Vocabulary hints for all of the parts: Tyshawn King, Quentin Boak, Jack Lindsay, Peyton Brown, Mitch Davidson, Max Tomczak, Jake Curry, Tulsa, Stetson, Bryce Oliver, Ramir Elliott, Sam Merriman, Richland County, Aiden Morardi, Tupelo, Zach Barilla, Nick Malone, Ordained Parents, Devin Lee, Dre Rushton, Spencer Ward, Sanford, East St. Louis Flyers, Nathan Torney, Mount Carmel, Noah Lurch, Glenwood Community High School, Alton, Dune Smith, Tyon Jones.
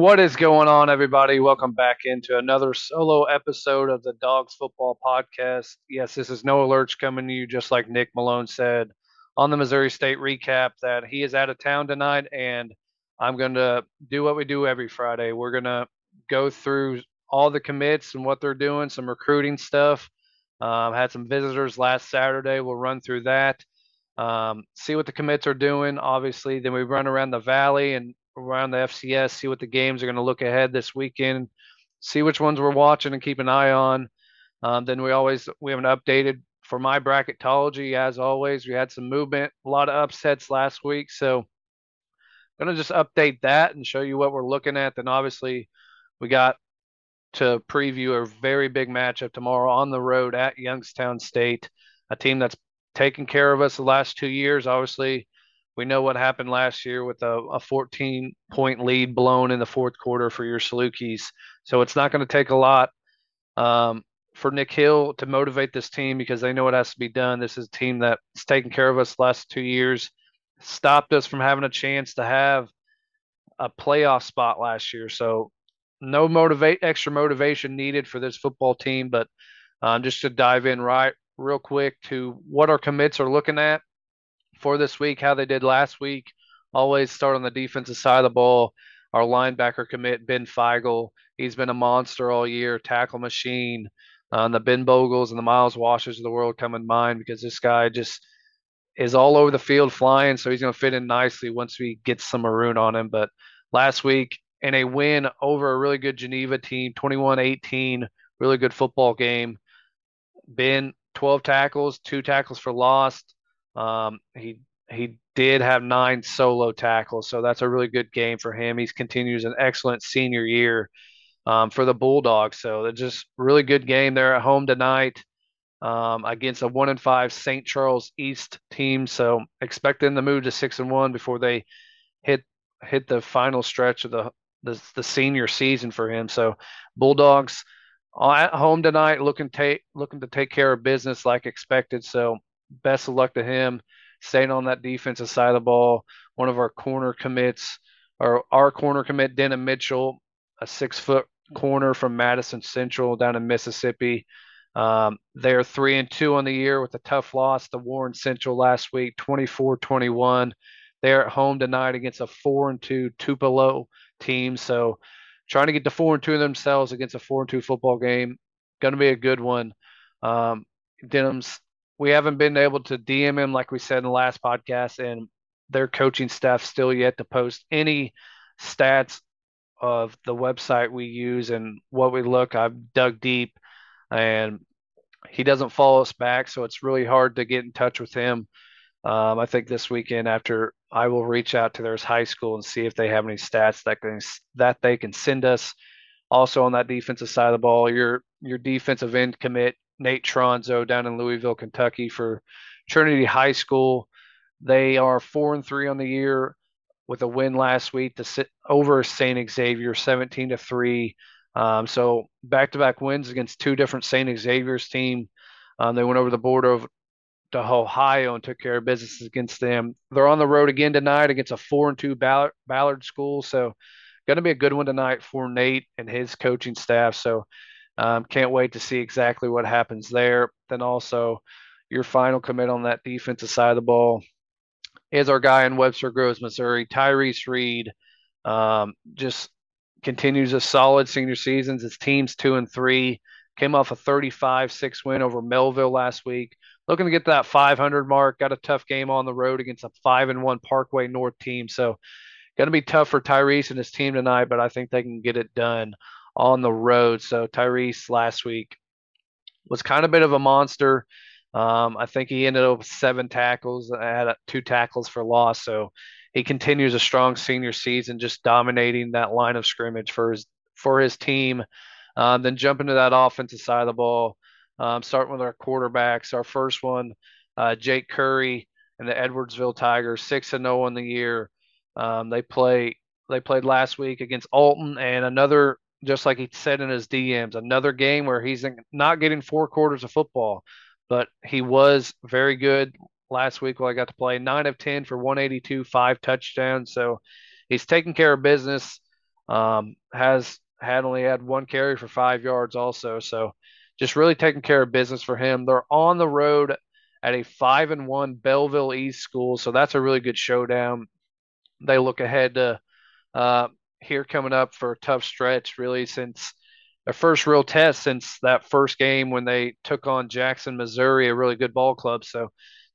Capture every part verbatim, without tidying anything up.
What is going on, everybody? Welcome back into another solo episode of the Dogs Football Podcast. Yes, this is Noah Lurch coming to you, just like Nick Malone said, on the Missouri State recap that he is out of town tonight, and I'm going to do what we do every Friday. We're going to go through all the commits and what they're doing, some recruiting stuff. Um, had some visitors last Saturday. We'll run through that, um, see what the commits are doing, obviously. Then we run around the Valley and around the F C S, see what the games are going to look ahead this weekend, see which ones we're watching and keep an eye on. Um, then we always we have an updated for my bracketology. As always, we had some movement, a lot of upsets last week, so I'm going to just update that and show you what we're looking at. Then obviously we got to preview a very big matchup tomorrow on the road at Youngstown State, a team that's taken care of us the last two years. Obviously, we know what happened last year with a fourteen-point lead blown in the fourth quarter for your Salukis. So it's not going to take a lot um, for Nick Hill to motivate this team, because they know it has to be done. This is a team that's taken care of us the last two years, stopped us from having a chance to have a playoff spot last year. So no motivate extra motivation needed for this football team. But um, just to dive in right real quick to what our commits are looking at for this week, how they did last week. Always start on the defensive side of the ball. Our linebacker commit, Ben Feigel, he's been a monster all year, tackle machine. Uh, the Ben Bogles and the Miles Washers of the world come in mind, because this guy just is all over the field flying, so he's going to fit in nicely once we get some maroon on him. But last week, in a win over a really good Geneva team, twenty-one eighteen, really good football game. Ben, twelve tackles, two tackles for loss. Um, he he did have nine solo tackles, so that's a really good game for him. He's continues an excellent senior year um, for the Bulldogs. So they're just really good game there at home tonight um, against a one and five Saint Charles East team. So expect them to move to six and one before they hit hit the final stretch of the the, the senior season for him. So Bulldogs at home tonight, looking take looking to take care of business like expected. So best of luck to him, staying on that defensive side of the ball. One of our corner commits, or our corner commit, Denham Mitchell, a six-foot corner from Madison Central down in Mississippi. Um, they are three and two on the year with a tough loss to Warren Central last week, twenty-four twenty-one. They're at home tonight against a four and two Tupelo team. So trying to get to four and two themselves against a four and two football game, going to be a good one. Um, Denham's. We haven't been able to D M him like we said in the last podcast, and their coaching staff still yet to post any stats of the website we use and what we look. I've dug deep, and he doesn't follow us back, so it's really hard to get in touch with him. Um, I think this weekend after, I will reach out to their high school and see if they have any stats that can, that they can send us. Also on that defensive side of the ball, your your defensive end commit, Nate Tronzo, down in Louisville, Kentucky, for Trinity High School. They are four and three on the year with a win last week to sit over Saint Xavier, seventeen to three. Um, so back-to-back wins against two different Saint Xavier's team. Um, they went over the border of to Ohio and took care of business against them. They're on the road again tonight against a four and two Ballard, Ballard school. So going to be a good one tonight for Nate and his coaching staff. So. Um, can't wait to see exactly what happens there. Then also your final commit on that defensive side of the ball is our guy in Webster Groves, Missouri, Tyrese Reed. Um, just continues a solid senior season. His team's two and three. Came off a thirty-five six win over Melville last week. Looking to get to that five hundred mark. Got a tough game on the road against a five and one Parkway North team. So going to be tough for Tyrese and his team tonight, but I think they can get it done on the road. So Tyrese last week was kind of a bit of a monster. Um, I think he ended up with seven tackles, had a, two tackles for loss. So he continues a strong senior season, just dominating that line of scrimmage for his, for his team. Um, then jumping to that offensive side of the ball, um, starting with our quarterbacks. Our first one, uh, Jake Curry and the Edwardsville Tigers, six and zero in the year. Um, they play they played last week against Alton, and another. Just like he said in his D Ms, another game where he's not getting four quarters of football, but he was very good last week when I got to play. Nine of ten for one eighty-two, five touchdowns. So he's taking care of business. Um, has had only had one carry for five yards also. So just really taking care of business for him. They're on the road at a five and one Belleville East school. So that's a really good showdown. They look ahead to uh, here coming up for a tough stretch, really, since their first real test since that first game when they took on Jackson, Missouri, a really good ball club. So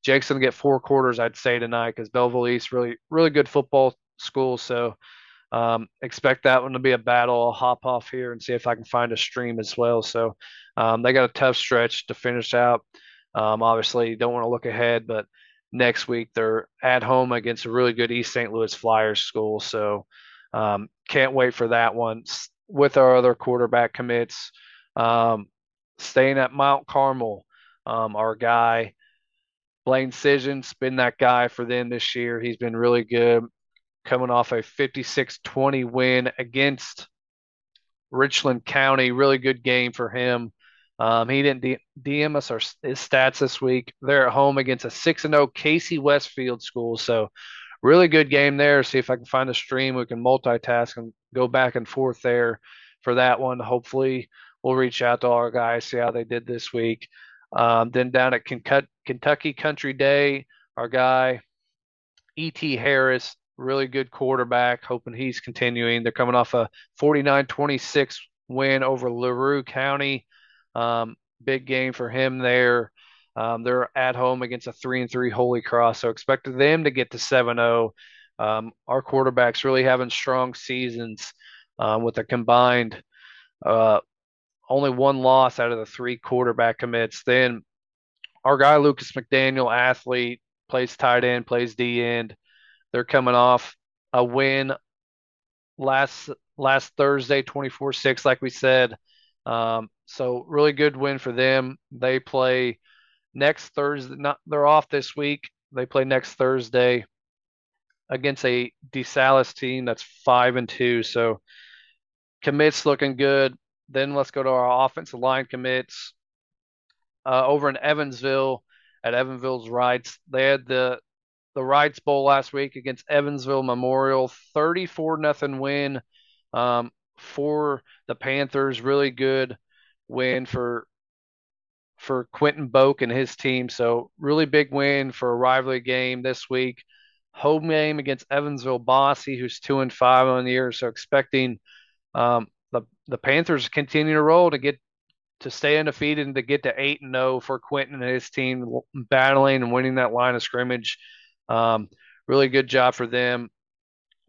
Jake's going to get four quarters, I'd say, tonight, because Belleville East, really, really good football school. So um, expect that one to be a battle. I'll hop off here and see if I can find a stream as well. So um, they got a tough stretch to finish out. Um, obviously, don't want to look ahead, but next week they're at home against a really good East Saint Louis Flyers school. So um, can't wait for that one. With our other quarterback commits, um, staying at Mount Carmel, um, our guy, Blaine Sijin's been that guy for them this year. He's been really good, coming off a fifty-six twenty win against Richland County. Really good game for him. Um, he didn't D- DM us our, his stats this week. They're at home against a six and oh Casey Westfield school. So really good game there. See if I can find a stream. We can multitask and go back and forth there for that one. Hopefully we'll reach out to our guys, see how they did this week. Um, then down at Kentucky Country Day, our guy, E T. Harris, really good quarterback, hoping he's continuing. They're coming off a forty-nine twenty-six win over LaRue County. Um, big game for him there. Um, they're at home against a three and three Holy Cross, so expect them to get to seven oh. Um, our quarterbacks really having strong seasons um, with a combined uh, only one loss out of the three quarterback commits. Then our guy Lucas McDaniel, athlete, plays tight end, plays D end. They're coming off a win last last Thursday, twenty-four six, like we said. Um, so really good win for them. They play next Thursday. Not, they're off this week. They play next Thursday against a DeSalis team that's five and two. So commits looking good. Then let's go to our offensive line commits uh, over in Evansville at Evansville's Rights. They had the the Rights Bowl last week against Evansville Memorial, thirty-four nothing win um, for the Panthers. Really good win for for Quentin Boak and his team. So really big win for a rivalry game this week. Home game against Evansville Bossy, who's two and five on the year. So expecting um, the the Panthers continue to roll to get to stay undefeated and to get to eight and zero for Quentin and his team, battling and winning that line of scrimmage. Um, really good job for them.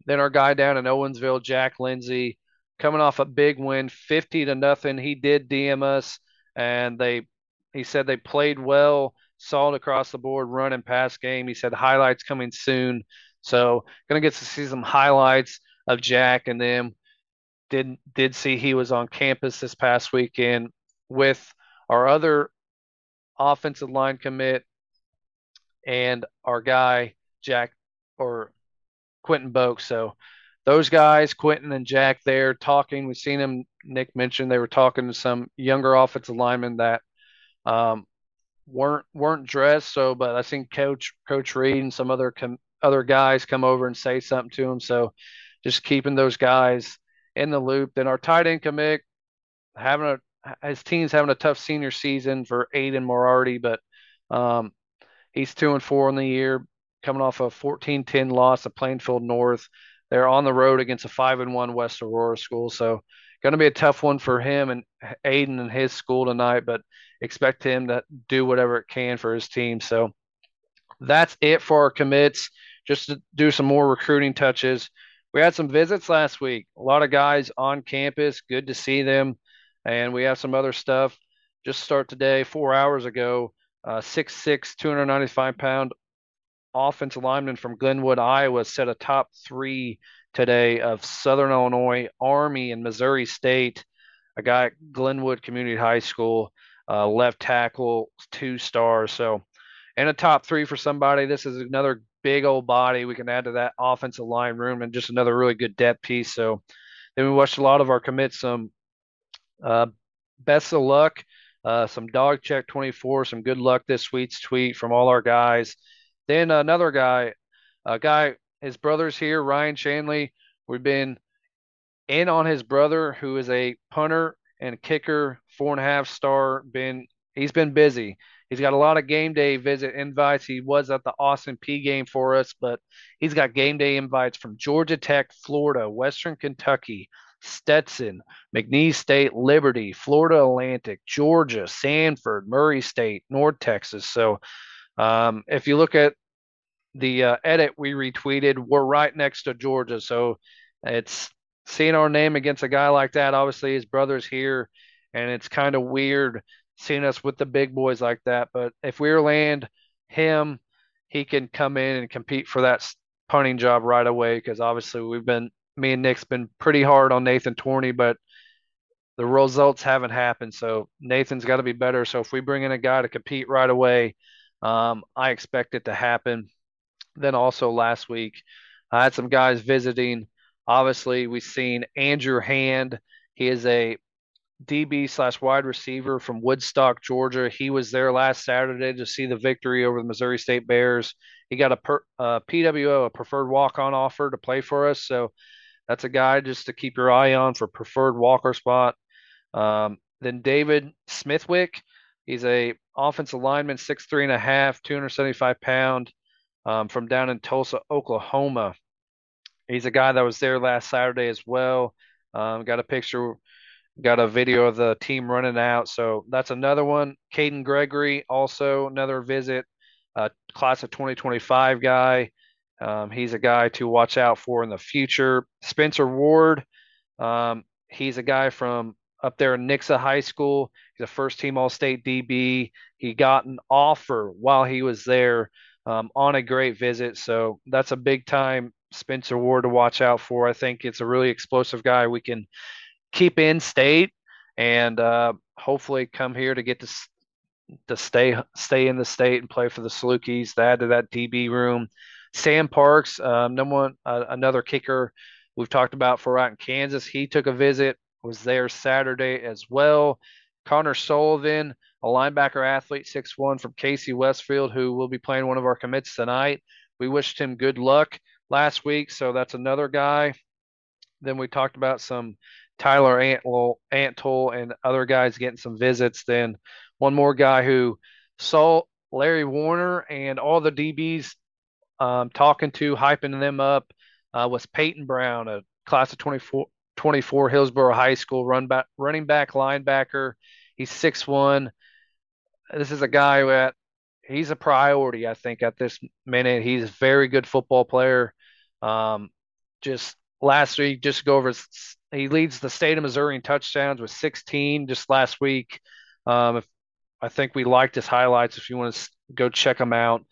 Then our guy down in Owensville, Jack Lindsay, coming off a big win, fifty to nothing. He did D M us, and they he said they played well, solid across the board, run and pass game. He said highlights coming soon. So going to get to see some highlights of Jack and them. Did, did see he was on campus this past weekend with our other offensive line commit and our guy, Jack or Quentin Boak. So those guys, Quentin and Jack, there talking. We've seen them. Nick mentioned they were talking to some younger offensive linemen that um, weren't weren't dressed. So, but I seen Coach Coach Reed and some other com, other guys come over and say something to them. So, just keeping those guys in the loop. Then our tight end commit, having a his team's having a tough senior season for Aiden Morardi, but um, he's two and four in the year, coming off a fourteen ten loss at Plainfield North. They're on the road against a five and one West Aurora school. So going to be a tough one for him and Aiden and his school tonight, but expect him to do whatever it can for his team. So that's it for our commits. Just to do some more recruiting touches. We had some visits last week. A lot of guys on campus. Good to see them. And we have some other stuff. Just start today, four hours ago, uh, six six, two ninety-five pound. Offensive lineman from Glenwood, Iowa, set a top three today of Southern Illinois, Army, and Missouri State. A guy at Glenwood Community High School, uh, left tackle, two stars. So, and a top three for somebody. This is another big old body we can add to that offensive line room, and just another really good depth piece. So, then we watched a lot of our commits. Some uh, best of luck, uh, some dog check twenty-four, some good luck this week's tweet from all our guys. Then another guy, a guy, his brother's here, Ryan Shanley. We've been in on his brother, who is a punter and kicker, four and a half star. Been he's been busy. He's got a lot of game day visit invites. He was at the Austin Peay game for us, but he's got game day invites from Georgia Tech, Florida, Western Kentucky, Stetson, McNeese State, Liberty, Florida Atlantic, Georgia, Sanford, Murray State, North Texas. So um, if you look at the uh, edit we retweeted, we're right next to Georgia. So it's seeing our name against a guy like that. Obviously, his brother's here, and it's kind of weird seeing us with the big boys like that. But if we land him, he can come in and compete for that punting job right away, because obviously we've been – me and Nick's been pretty hard on Nathan Torney, but the results haven't happened. So Nathan's got to be better. So if we bring in a guy to compete right away, um, I expect it to happen. Then also last week, I had some guys visiting. Obviously, we've seen Andrew Hand. He is a D B slash wide receiver from Woodstock, Georgia. He was there last Saturday to see the victory over the Missouri State Bears. He got a per, uh, P W O, a preferred walk-on offer to play for us. So that's a guy just to keep your eye on for preferred walker spot. Um, then David Smithwick, he's a offensive lineman, six three and a half, two hundred seventy-five pound, um, from down in Tulsa, Oklahoma. He's a guy that was there last Saturday as well. Um, got a picture, got a video of the team running out. So that's another one. Caden Gregory, also another visit, uh, class of twenty twenty-five guy. Um, he's a guy to watch out for in the future. Spencer Ward, um, he's a guy from up there in Nixa High School. He's a first-team All-State D B. He got an offer while he was there, um, on a great visit. So that's a big-time Spencer Ward to watch out for. I think it's a really explosive guy we can keep in state and uh, hopefully come here to get to, to stay, stay in the state and play for the Salukis to add to that D B room. Sam Parks, um, number one, uh, another kicker we've talked about for out in Kansas. He took a visit, was there Saturday as well. Connor Sullivan, a linebacker athlete, six one from Casey Westfield, who will be playing one of our commits tonight. We wished him good luck last week, so that's another guy. Then we talked about some Tyler Antol and other guys getting some visits. Then one more guy who saw Larry Warner and all the D Bs Um, talking to, hyping them up, uh, was Peyton Brown, a class of twenty-four, twenty-four Hillsborough High School run back, running back linebacker. He's six one. This is a guy that he's a priority, I think, at this minute. He's a very good football player. Um, just last week, just to go over, he leads the state of Missouri in touchdowns with sixteen just last week. Um, if, I think we liked his highlights if you want to go check them out. one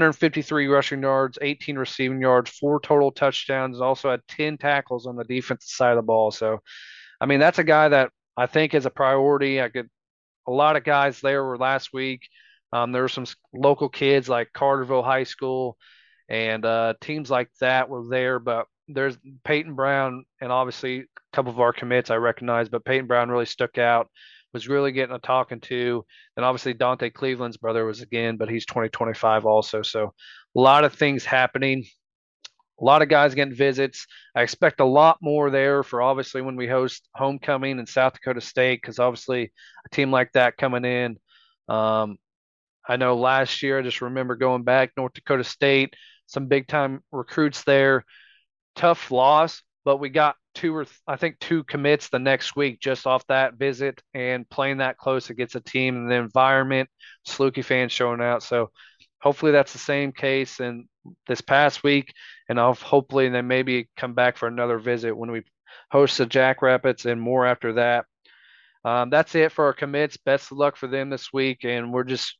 hundred fifty-three rushing yards, eighteen receiving yards, four total touchdowns, also had ten tackles on the defensive side of the ball. So, I mean, that's a guy that I think is a priority. I could, a lot of guys there were last week. Um, there were some local kids like Carterville High School and uh, teams like that were there. But there's Peyton Brown and obviously a couple of our commits I recognize, but Peyton Brown really stuck out. Was really getting a talking to. And obviously Dante Cleveland's brother was again, but he's twenty twenty-five also. So a lot of things happening. A lot of guys getting visits. I expect a lot more there for obviously when we host homecoming in South Dakota State, because obviously a team like that coming in. Um, I know last year, I just remember going back, North Dakota State, some big-time recruits there. Tough loss, but we got two or th- I think two commits the next week just off that visit and playing that close against a team and the environment, Saluki fans showing out. So hopefully that's the same case in this past week, and I'll hopefully then maybe come back for another visit when we host the Jackrabbits and more after that. Um, that's it for our commits. Best of luck for them this week, and we're just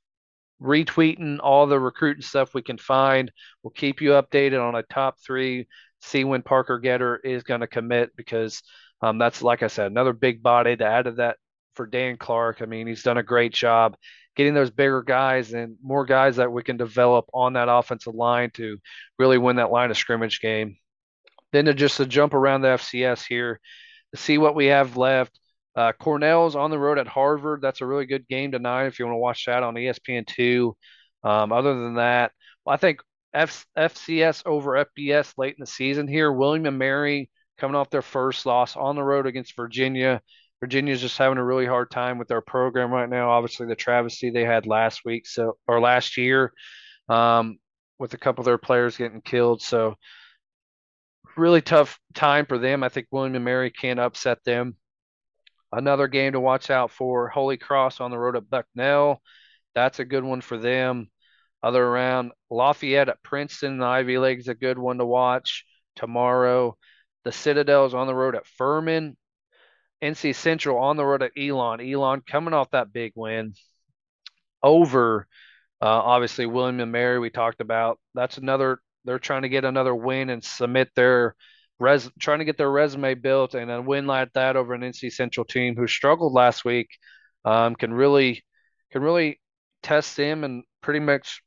retweeting all the recruiting stuff we can find. We'll keep you updated on a top three. See when Parker Getter is going to commit, because um, that's, like I said, another big body to add to that for Dan Clark. I mean, he's done a great job getting those bigger guys and more guys that we can develop on that offensive line to really win that line of scrimmage game. Then to just to jump around the F C S here to see what we have left. Uh, Cornell's on the road at Harvard. That's a really good game tonight if you want to watch that on E S P N two. Um, other than that, well, I think F- FCS over F B S late in the season here. William and Mary coming off their first loss on the road against Virginia. Virginia's just having a really hard time with their program right now. Obviously, the travesty they had last week, so or last year, um, with a couple of their players getting killed. So really tough time for them. I think William and Mary can upset them. Another game to watch out for, Holy Cross on the road at Bucknell. That's a good one for them. Other round, Lafayette at Princeton in the Ivy League is a good one to watch tomorrow. The Citadel is on the road at Furman. N C Central on the road at Elon. Elon coming off that big win over, uh, obviously, William and Mary we talked about. That's another – they're trying to get another win and submit their res- – trying to get their resume built, and a win like that over an N C Central team who struggled last week um, can really can really test them and pretty much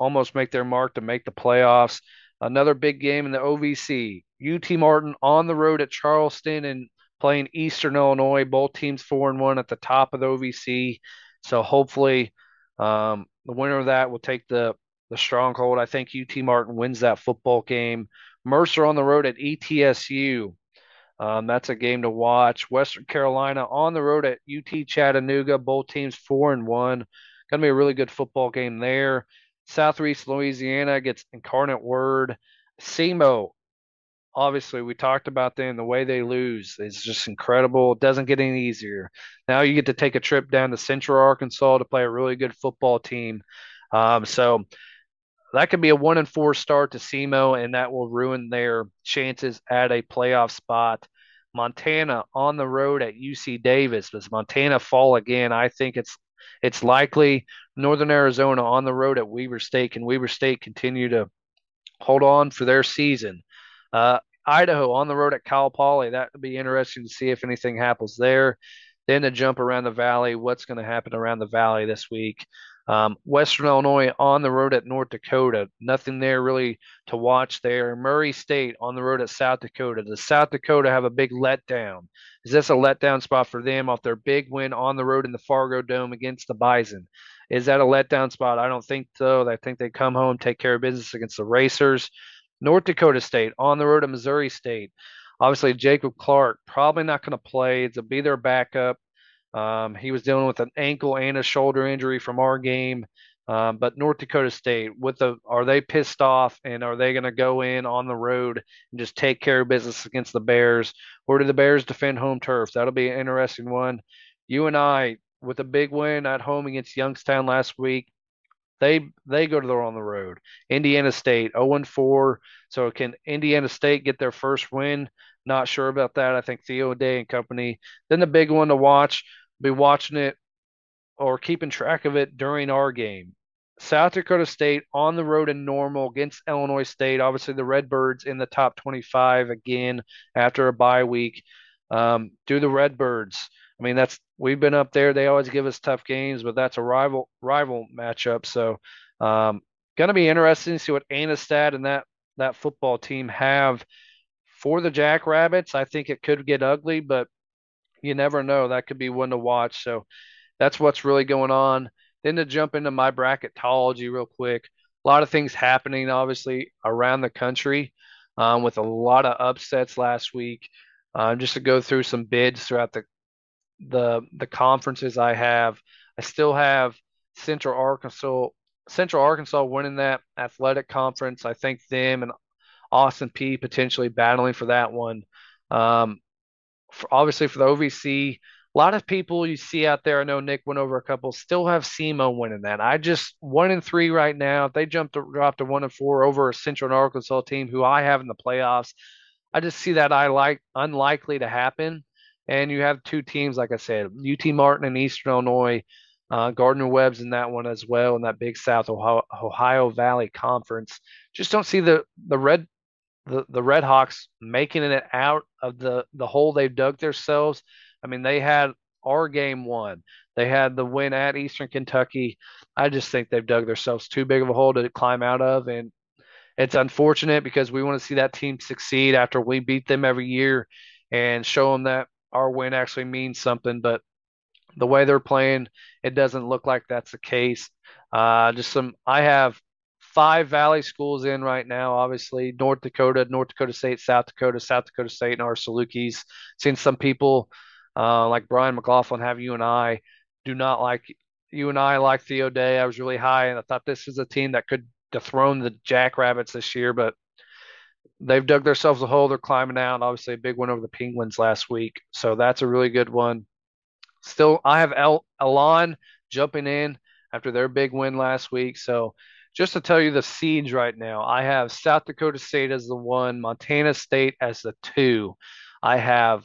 almost make their mark to make the playoffs. Another big game in the O V C. U T Martin on the road at Charleston and playing Eastern Illinois. Both teams four and one at the top of the O V C. So hopefully um, the winner of that will take the, the stronghold. I think U T Martin wins that football game. Mercer on the road at E T S U. Um, that's a game to watch. Western Carolina on the road at U T Chattanooga. Both teams four and one. Going to be a really good football game there. Southeast Louisiana gets Incarnate Word. SEMO, obviously, we talked about them. The way they lose is just incredible. It doesn't get any easier. Now you get to take a trip down to Central Arkansas to play a really good football team. Um, so that could be a one and four start to SEMO, and that will ruin their chances at a playoff spot. Montana on the road at U C Davis. Does Montana fall again? I think it's It's likely. Northern Arizona on the road at Weber State. Can Weber State continue to hold on for their season? Uh, Idaho on the road at Cal Poly. That would be interesting to see if anything happens there. Then to jump around the valley, what's going to happen around the valley this week? Um, Western Illinois on the road at North Dakota. Nothing there really to watch there. Murray State on the road at South Dakota. Does South Dakota have a big letdown? Is this a letdown spot for them off their big win on the road in the Fargo Dome against the Bison? Is that a letdown spot? I don't think so. I think they come home, take care of business against the Racers. North Dakota State on the road at Missouri State. Obviously, Jacob Clark probably not going to play. It's going to be their backup. Um, he was dealing with an ankle and a shoulder injury from our game. Um, but North Dakota State, with the, are they pissed off, and are they going to go in on the road and just take care of business against the Bears? Or do the Bears defend home turf? That'll be an interesting one. You and I, with a big win at home against Youngstown last week, they they go to the on the road. Indiana State, oh and four. So can Indiana State get their first win? Not sure about that. I think Theo Day and company. Then the big one to watch, be watching it or keeping track of it during our game. South Dakota State on the road in Normal against Illinois State. Obviously, the Redbirds in the top twenty-five again after a bye week. Um, do the Redbirds. I mean, that's we've been up there. They always give us tough games, but that's a rival rival matchup. So um, going to be interesting to see what Anastad and that, that football team have for the Jackrabbits. I think it could get ugly, but you never know. That could be one to watch. So that's what's really going on. Then to jump into my bracketology real quick, a lot of things happening, obviously, around the country um, with a lot of upsets last week. Um, just to go through some bids throughout the, the the conferences I have. I still have Central Arkansas, Central Arkansas winning that athletic conference. I think them and Austin Peay potentially battling for that one. Um, for, obviously for the O V C, a lot of people you see out there, I know Nick went over a couple, still have SEMO winning that. I just one and three right now. If they jumped dropped to one and four over a Central and Arkansas team who I have in the playoffs, I just see that I like unlikely to happen. And you have two teams, like I said, U T Martin and Eastern Illinois, uh, Gardner-Webb's in that one as well, in that big South Ohio, Ohio Valley Conference. Just don't see the the Red the, the Red Hawks making it out of the, the hole they've dug themselves. I mean, they had our game one. They had the win at Eastern Kentucky. I just think they've dug themselves too big of a hole to climb out of, and it's unfortunate because we want to see that team succeed after we beat them every year and show them that our win actually means something, but the way they're playing, it doesn't look like that's the case. Uh, just some, I have five Valley schools in right now, obviously North Dakota, North Dakota State, South Dakota, South Dakota State, and our Salukis. Seen some people uh, like Brian McLaughlin have you and I do not like you and I like Theo Day. I was really high, and I thought this was a team that could dethrone the Jackrabbits this year, but they've dug themselves a hole. They're climbing out. Obviously, a big win over the Penguins last week, so that's a really good one. Still, I have El- Elan jumping in after their big win last week. So just to tell you the seeds right now, I have South Dakota State as the one, Montana State as the two. I have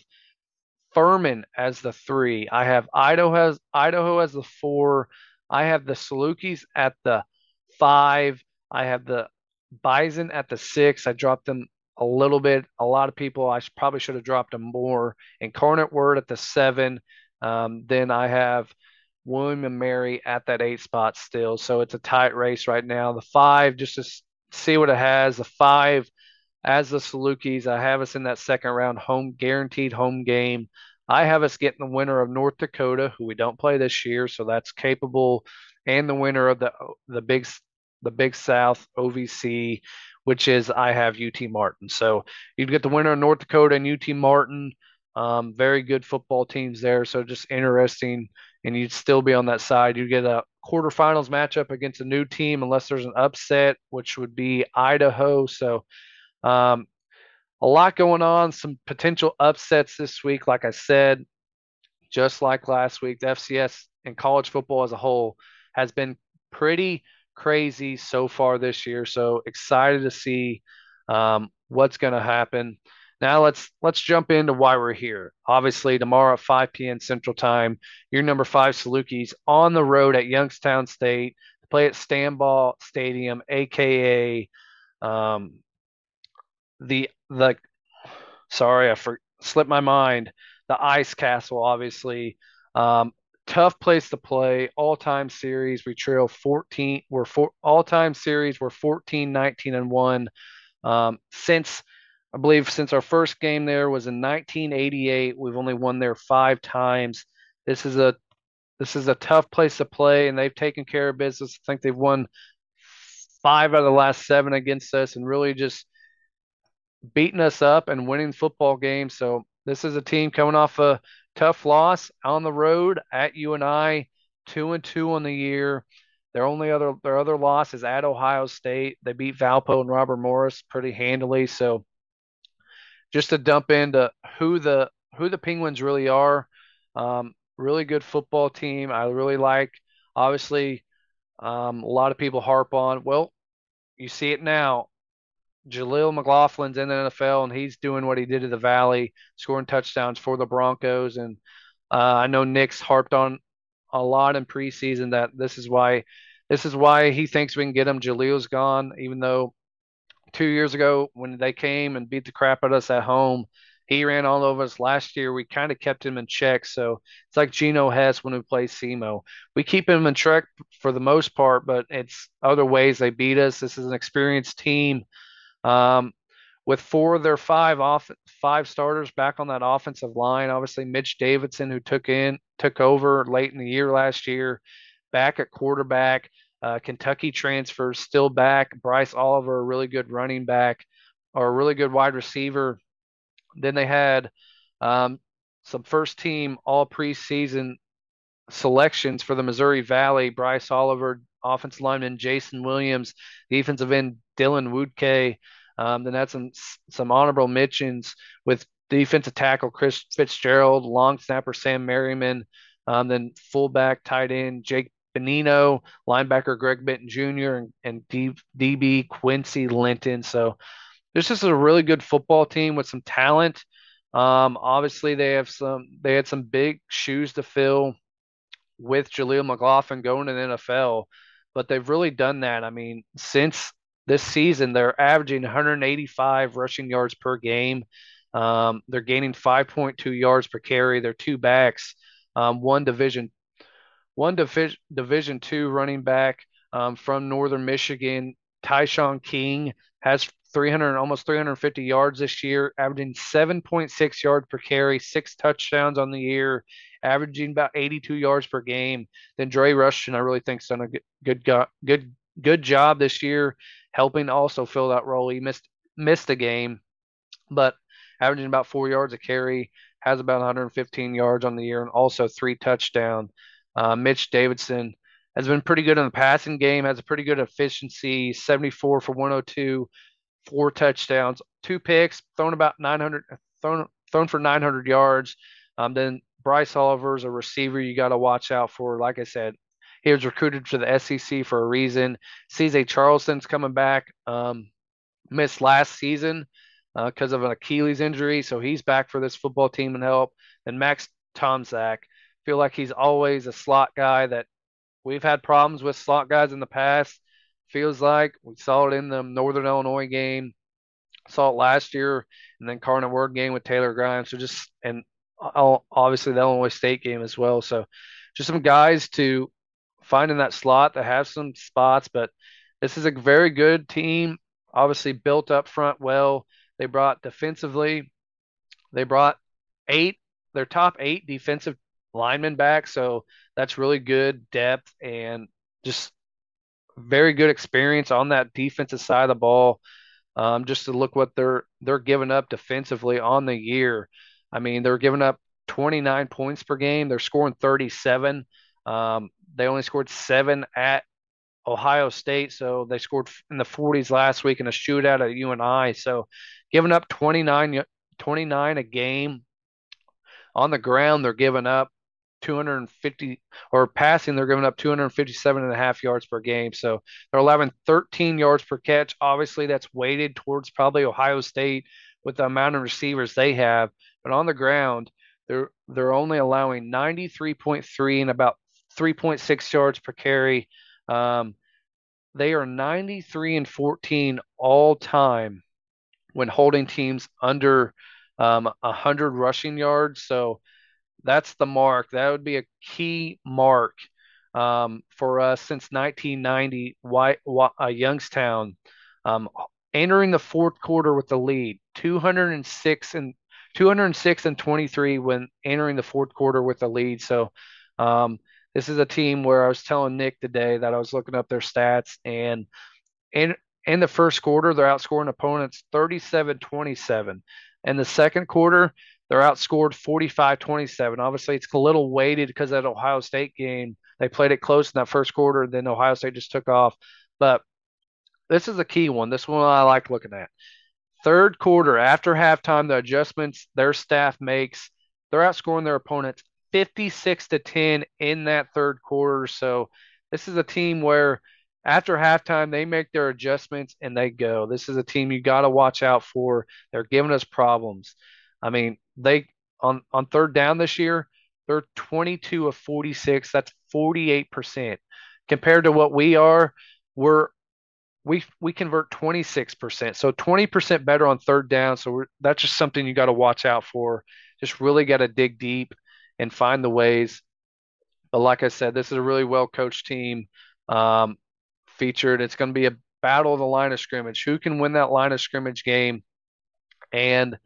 Furman as the three. I have Idaho as, Idaho as the four. I have the Salukis at the five. I have the Bison at the six. I dropped them a little bit. A lot of people, I should, probably should have dropped them more. Incarnate Word at the seven. Um, then I have William and Mary at that eight spot still. So it's a tight race right now. The five, just to see what it has. The five, as the Salukis, I have us in that second round home, guaranteed home game. I have us getting the winner of North Dakota, who we don't play this year, so that's capable, and the winner of the the big the Big South O V C, which is I have U T Martin. So you'd get the winner of North Dakota and U T Martin. Um, very good football teams there, so just interesting. And you'd still be on that side. You'd get a quarterfinals matchup against a new team unless there's an upset, which would be Idaho. So um, a lot going on, some potential upsets this week. Like I said, just like last week, the F C S and college football as a whole has been pretty crazy so far this year. So excited to see um, what's going to happen. Now let's let's jump into why we're here. Obviously, tomorrow at five p.m. Central Time, your number five Salukis on the road at Youngstown State to play at Stanball Stadium, a k a. Um, the the sorry, I for, slipped my mind. The Ice Castle, obviously, um, tough place to play. All time series, we trail fourteen. We're four, all time series. We're fourteen, nineteen, and one um, since. I believe since our first game there was in nineteen eighty-eight, we've only won there five times. This is a this is a tough place to play, and they've taken care of business. I think they've won five out of the last seven against us and really just beating us up and winning football games. So this is a team coming off a tough loss on the road at U N I, two and two on the year. Their only other their other loss is at Ohio State. They beat Valpo and Robert Morris pretty handily. So just to dump into who the who the Penguins really are, um, really good football team. I really like. Obviously, um, a lot of people harp on. Well, you see it now. Jaleel McLaughlin's in the N F L, and he's doing what he did to the Valley, scoring touchdowns for the Broncos. And uh, I know Nick's harped on a lot in preseason that this is why this is why he thinks we can get him. Jaleel's gone, even though. Two years ago when they came and beat the crap out of us at home, he ran all over us. Last year, we kind of kept him in check. So it's like Geno Hess when we play S E M O. We keep him in check for the most part, but it's other ways they beat us. This is an experienced team um, with four of their five off five starters back on that offensive line. Obviously, Mitch Davidson, who took in took over late in the year last year, back at quarterback. Uh, Kentucky transfers still back. Bryce Oliver, a really good running back, or a really good wide receiver. Then they had um, some first-team all preseason selections for the Missouri Valley. Bryce Oliver, offensive lineman Jason Williams, defensive end Dylan Woodke. Um, then had some some honorable mentions with defensive tackle Chris Fitzgerald, long snapper Sam Merriman, um, then fullback, tight end Jake Benino, linebacker Greg Benton Junior, and, and D, DB Quincy Linton. So this is a really good football team with some talent. Um, obviously, they have some. They had some big shoes to fill with Jaleel McLaughlin going to the N F L, but they've really done that. I mean, since this season, they're averaging one hundred eighty-five rushing yards per game. Um, they're gaining five point two yards per carry. They're two backs, um, one division. One division, division two running back um, from Northern Michigan, Tyshawn King, has three hundred almost three hundred fifty yards this year, averaging seven point six yards per carry, six touchdowns on the year, averaging about eighty-two yards per game. Then Dre Rushton, I really think, has done a good, good, good good job this year helping also fill that role. He missed missed a game, but averaging about four yards a carry, has about one hundred fifteen yards on the year, and also three touchdowns. Uh, Mitch Davidson has been pretty good in the passing game, has a pretty good efficiency, seventy-four for one oh two, four touchdowns, two picks, thrown about nine hundred, thrown, thrown for nine hundred yards. Um, then Bryce Oliver's a receiver you got to watch out for. Like I said, he was recruited to the S E C for a reason. C J Charleston's coming back, um, missed last season because uh, of an Achilles injury, so he's back for this football team and help. And Max Tomczak, feel like he's always a slot guy that we've had problems with slot guys in the past. Feels like we saw it in the Northern Illinois game, saw it last year, and then Carnegie Word game with Taylor Grimes. So just and obviously the Illinois State game as well. So just some guys to find in that slot that have some spots. But this is a very good team. Obviously built up front well. They brought defensively, they brought eight, their top eight defensive linemen back. So that's really good depth and just very good experience on that defensive side of the ball. Um, just to look what they're they're giving up defensively on the year. I mean, they're giving up twenty-nine points per game. They're scoring thirty-seven. Um, they only scored seven at Ohio State, so they scored in the forties last week in a shootout at U N I. So giving up twenty-nine, twenty-nine a game. On the ground, they're giving up two hundred fifty – or passing, they're giving up two hundred fifty-seven and a half yards per game. So they're allowing thirteen yards per catch. Obviously, that's weighted towards probably Ohio State with the amount of receivers they have. But on the ground, they're, they're only allowing ninety-three point three and about three point six yards per carry. Um, they are ninety-three and fourteen all time when holding teams under um, one hundred rushing yards. So that's the mark. That would be a key mark um, for us since nineteen ninety, White, uh, Youngstown, um, entering the fourth quarter with the lead, two hundred six and twenty-three when entering the fourth quarter with the lead. So, um, this is a team where I was telling Nick today that I was looking up their stats, and in in the first quarter, they're outscoring opponents thirty-seven twenty-seven. In the second quarter, they're outscored forty-five twenty-seven. Obviously, it's a little weighted because of that Ohio State game. They played it close in that first quarter, then Ohio State just took off. But this is a key one. This one I like looking at. Third quarter, after halftime, the adjustments their staff makes, they're outscoring their opponents fifty-six to ten in that third quarter. So this is a team where after halftime, they make their adjustments and they go. This is a team you got to watch out for. They're giving us problems. I mean, they on, on third down this year, they're twenty-two of forty-six. That's forty-eight percent. Compared to what we are, we're, we we convert twenty-six percent. So twenty percent better on third down. So we're, that's just something you got to watch out for. Just really got to dig deep and find the ways. But like I said, this is a really well-coached team um, featured. It's going to be a battle of the line of scrimmage. Who can win that line of scrimmage game and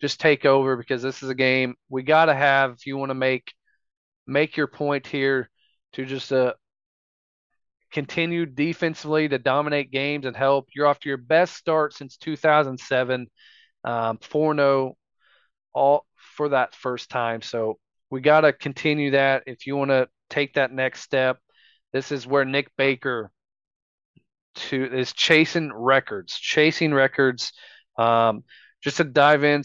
just take over? Because this is a game we got to have if you want to make make your point here to just uh, continue defensively to dominate games and help. You're off to your best start since two thousand seven, um, four and oh all for that first time. So we got to continue that. If you want to take that next step, this is where Nick Baker to, is chasing records, chasing records. Um, just to dive in,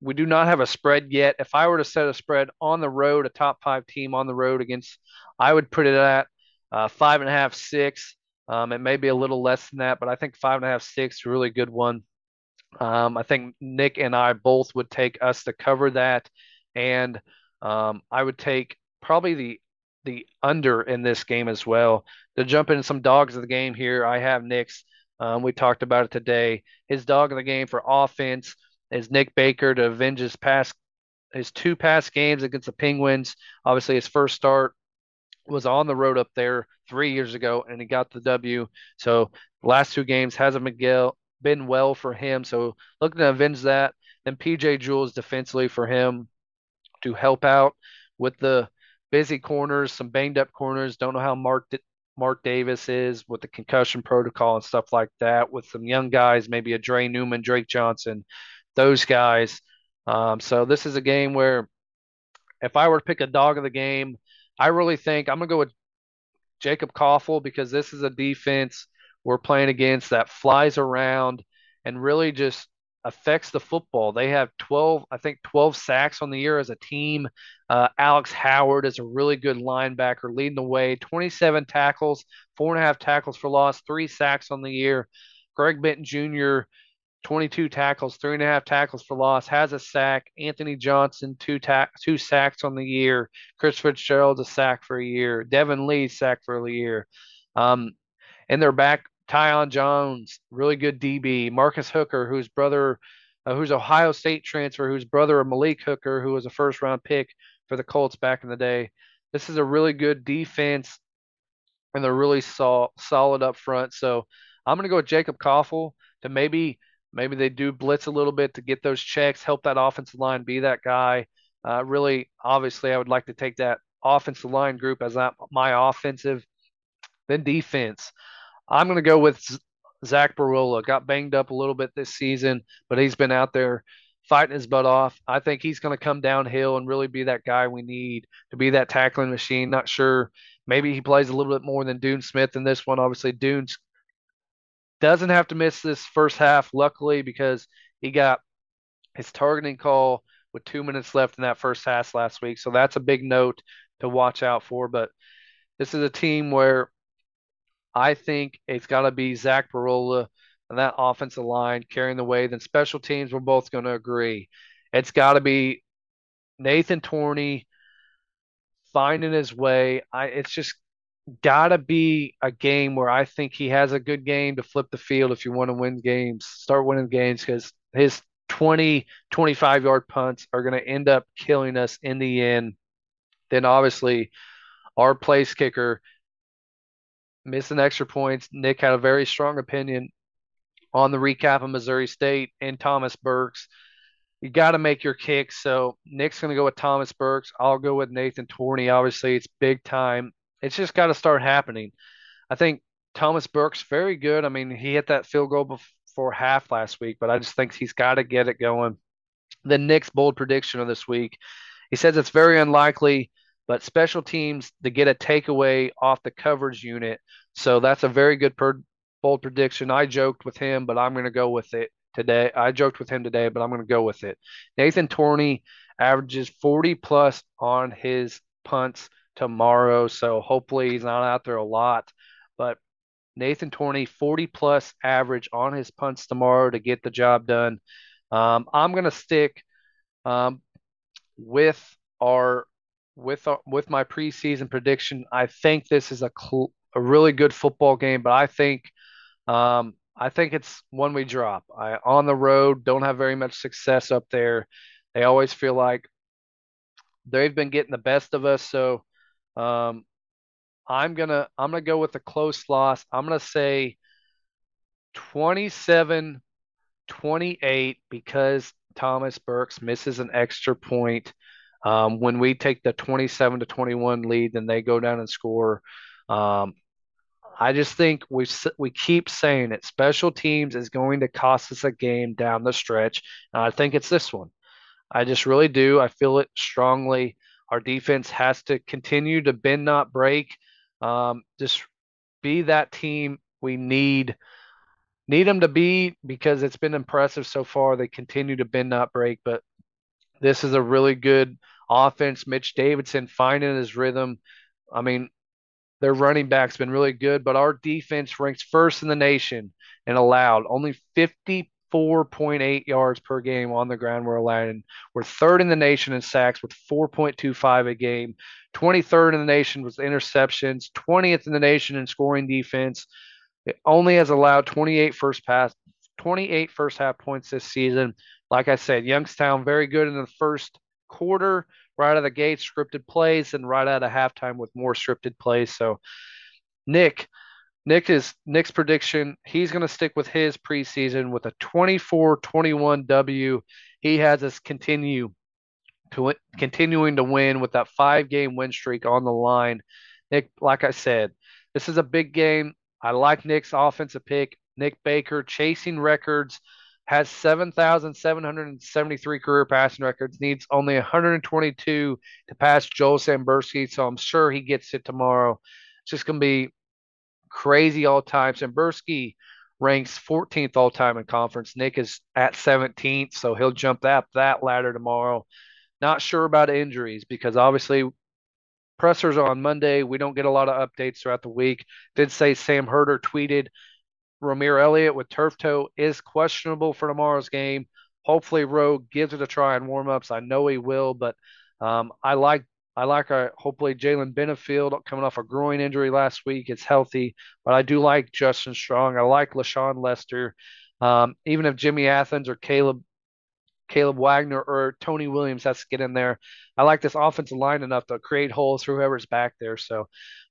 we do not have a spread yet. If I were to set a spread on the road, a top five team on the road against, I would put it at uh, five and a half, six. Um, it may be a little less than that, but I think five and a half, six is a really good one. Um, I think Nick and I both would take us to cover that. And Um, I would take probably the the under in this game as well. To jump into some dogs of the game here, I have Nick's. Um, we talked about it today. His dog of the game for offense is Nick Baker to avenge his past his two past games against the Penguins. Obviously, his first start was on the road up there three years ago, and he got the W. So last two games hasn't Miguel been well for him. So looking to avenge that. Then P J Jules defensively for him, to help out with the busy corners, some banged up corners. Don't know how Mark Mark Davis is with the concussion protocol and stuff like that, with some young guys, maybe a Dre Newman, Drake Johnson, those guys. Um, so this is a game where if I were to pick a dog of the game, I really think I'm going to go with Jacob Coffell, because this is a defense we're playing against that flies around and really just affects the football. They have twelve, I think twelve sacks on the year as a team. Uh, Alex Howard is a really good linebacker leading the way, twenty-seven tackles, four and a half tackles for loss, three sacks on the year. Greg Benton Junior, twenty-two tackles, three and a half tackles for loss, has a sack. Anthony Johnson, two ta- two sacks on the year. Chris Fitzgerald, a sack for a year. Devin Lee, sack for a year. Um, and they're back. Tyon Jones, really good D B. Marcus Hooker, whose brother, uh, who's Ohio State transfer, whose brother of Malik Hooker, who was a first-round pick for the Colts back in the day. This is a really good defense, and they're really sol- solid up front. So I'm going to go with Jacob Coffell to maybe maybe they do blitz a little bit to get those checks, help that offensive line be that guy. Uh, really, obviously, I would like to take that offensive line group as that, my offensive, then defense. I'm going to go with Zach Barilla. Got banged up a little bit this season, but he's been out there fighting his butt off. I think he's going to come downhill and really be that guy we need to be that tackling machine. Not sure. Maybe he plays a little bit more than Dune Smith in this one. Obviously, Dune doesn't have to miss this first half, luckily, because he got his targeting call with two minutes left in that first half last week. So that's a big note to watch out for. But this is a team where I think it's got to be Zach Barilla and that offensive line carrying the way. Then special teams, we're both going to agree. It's got to be Nathan Torney finding his way. I, it's just got to be a game where I think he has a good game to flip the field if you want to win games, start winning games, because his twenty, twenty-five-yard punts are going to end up killing us in the end. Then obviously our place kicker – missing extra points. Nick had a very strong opinion on the recap of Missouri State and Thomas Burks. You got to make your kick. So Nick's going to go with Thomas Burks. I'll go with Nathan Torney. Obviously, it's big time. It's just got to start happening. I think Thomas Burks, very good. I mean, he hit that field goal before half last week, but I just think he's got to get it going. Then Nick's bold prediction of this week. He says it's very unlikely, but special teams to get a takeaway off the coverage unit. So that's a very good per- bold prediction. I joked with him, but I'm going to go with it today. I joked with him today, but I'm going to go with it. Nathan Torney averages forty plus on his punts tomorrow. So hopefully he's not out there a lot, but Nathan Torney, forty plus average on his punts tomorrow to get the job done. Um, I'm going to stick um, with our, With uh, with my preseason prediction. I think this is a cl- a really good football game, but I think um, I think it's one we drop. I, on the road, don't have very much success up there. They always feel like they've been getting the best of us. So um, I'm gonna I'm gonna go with a close loss. I'm gonna say twenty-seven twenty-eight because Thomas Burks misses an extra point. Um, when we take the twenty-seven to twenty-one lead, then they go down and score. Um, I just think we we keep saying it. Special teams is going to cost us a game down the stretch. And I think it's this one. I just really do. I feel it strongly. Our defense has to continue to bend, not break. Um, just be that team we need. Need them to be, because it's been impressive so far. They continue to bend, not break, but this is a really good offense. Mitch Davidson finding his rhythm. I mean, their running back's been really good, but our defense ranks first in the nation in allowed. Only fifty-four point eight yards per game on the ground we're allowing. We're third in the nation in sacks with four point two five a game. twenty-third in the nation with interceptions. twentieth in the nation in scoring defense. It only has allowed twenty-eight first pass, twenty-eight first half points this season. Like I said, Youngstown, very good in the first quarter, right out of the gate, scripted plays, and right out of halftime with more scripted plays. So Nick, Nick is Nick's prediction. He's going to stick with his preseason with a twenty-four twenty-one W. He has us continue to continuing to win with that five-game win streak on the line. Nick, like I said, This is a big game. I like Nick's offensive pick. Nick Baker, chasing records, has seven thousand seven hundred seventy-three career passing records, needs only one hundred twenty-two to pass Joel Samberski, so I'm sure he gets it tomorrow. It's just going to be crazy all time. Samberski ranks fourteenth all time in conference. Nick is at seventeenth, so he'll jump that, that ladder tomorrow. Not sure about injuries because obviously pressers are on Monday. We don't get a lot of updates throughout the week. Did say Sam Herter tweeted, Ramir Elliott with turf toe is questionable for tomorrow's game. Hopefully Rowe gives it a try in warm-ups. I know he will, but um, I like I like our, hopefully Jalen Benefield coming off a groin injury last week. It's healthy, but I do like Justin Strong. I like LaShawn Lester. Um, even if Jimmy Athens or Caleb Caleb Wagner or Tony Williams has to get in there, I like this offensive line enough to create holes for whoever's back there. So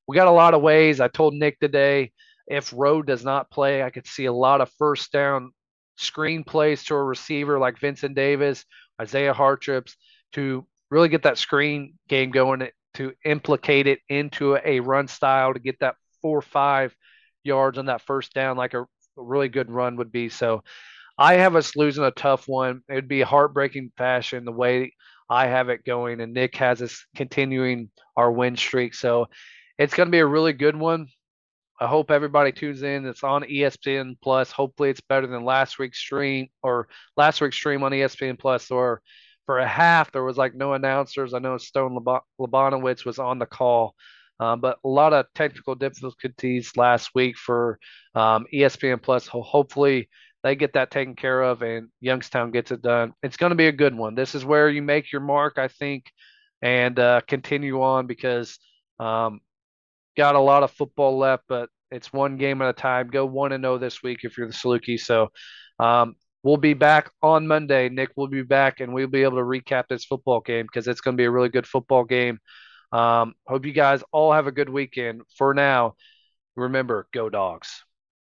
we got a lot of ways. I told Nick today, if Rowe does not play, I could see a lot of first down screen plays to a receiver like Vincent Davis, Isaiah Hartrips, to really get that screen game going, to implicate it into a run style to get that four or five yards on that first down like a really good run would be. So I have us losing a tough one. It would be a heartbreaking fashion the way I have it going, and Nick has us continuing our win streak. So it's going to be a really good one. I hope everybody tunes in. It's on E S P N Plus. Hopefully it's better than last week's stream or last week's stream on E S P N Plus. Or for a half, there was like no announcers. I know Stone Labanowitz was on the call, um, but a lot of technical difficulties last week for um, E S P N Plus. Hopefully they get that taken care of and Youngstown gets it done. It's going to be a good one. This is where you make your mark, I think, and uh, continue on because um, – got a lot of football left, but it's one game at a time. Go one and oh this week if you're the Saluki. So um, we'll be back on Monday. Nick will be back, and we'll be able to recap this football game because it's going to be a really good football game. Um, hope you guys all have a good weekend. For now, remember, go Dogs.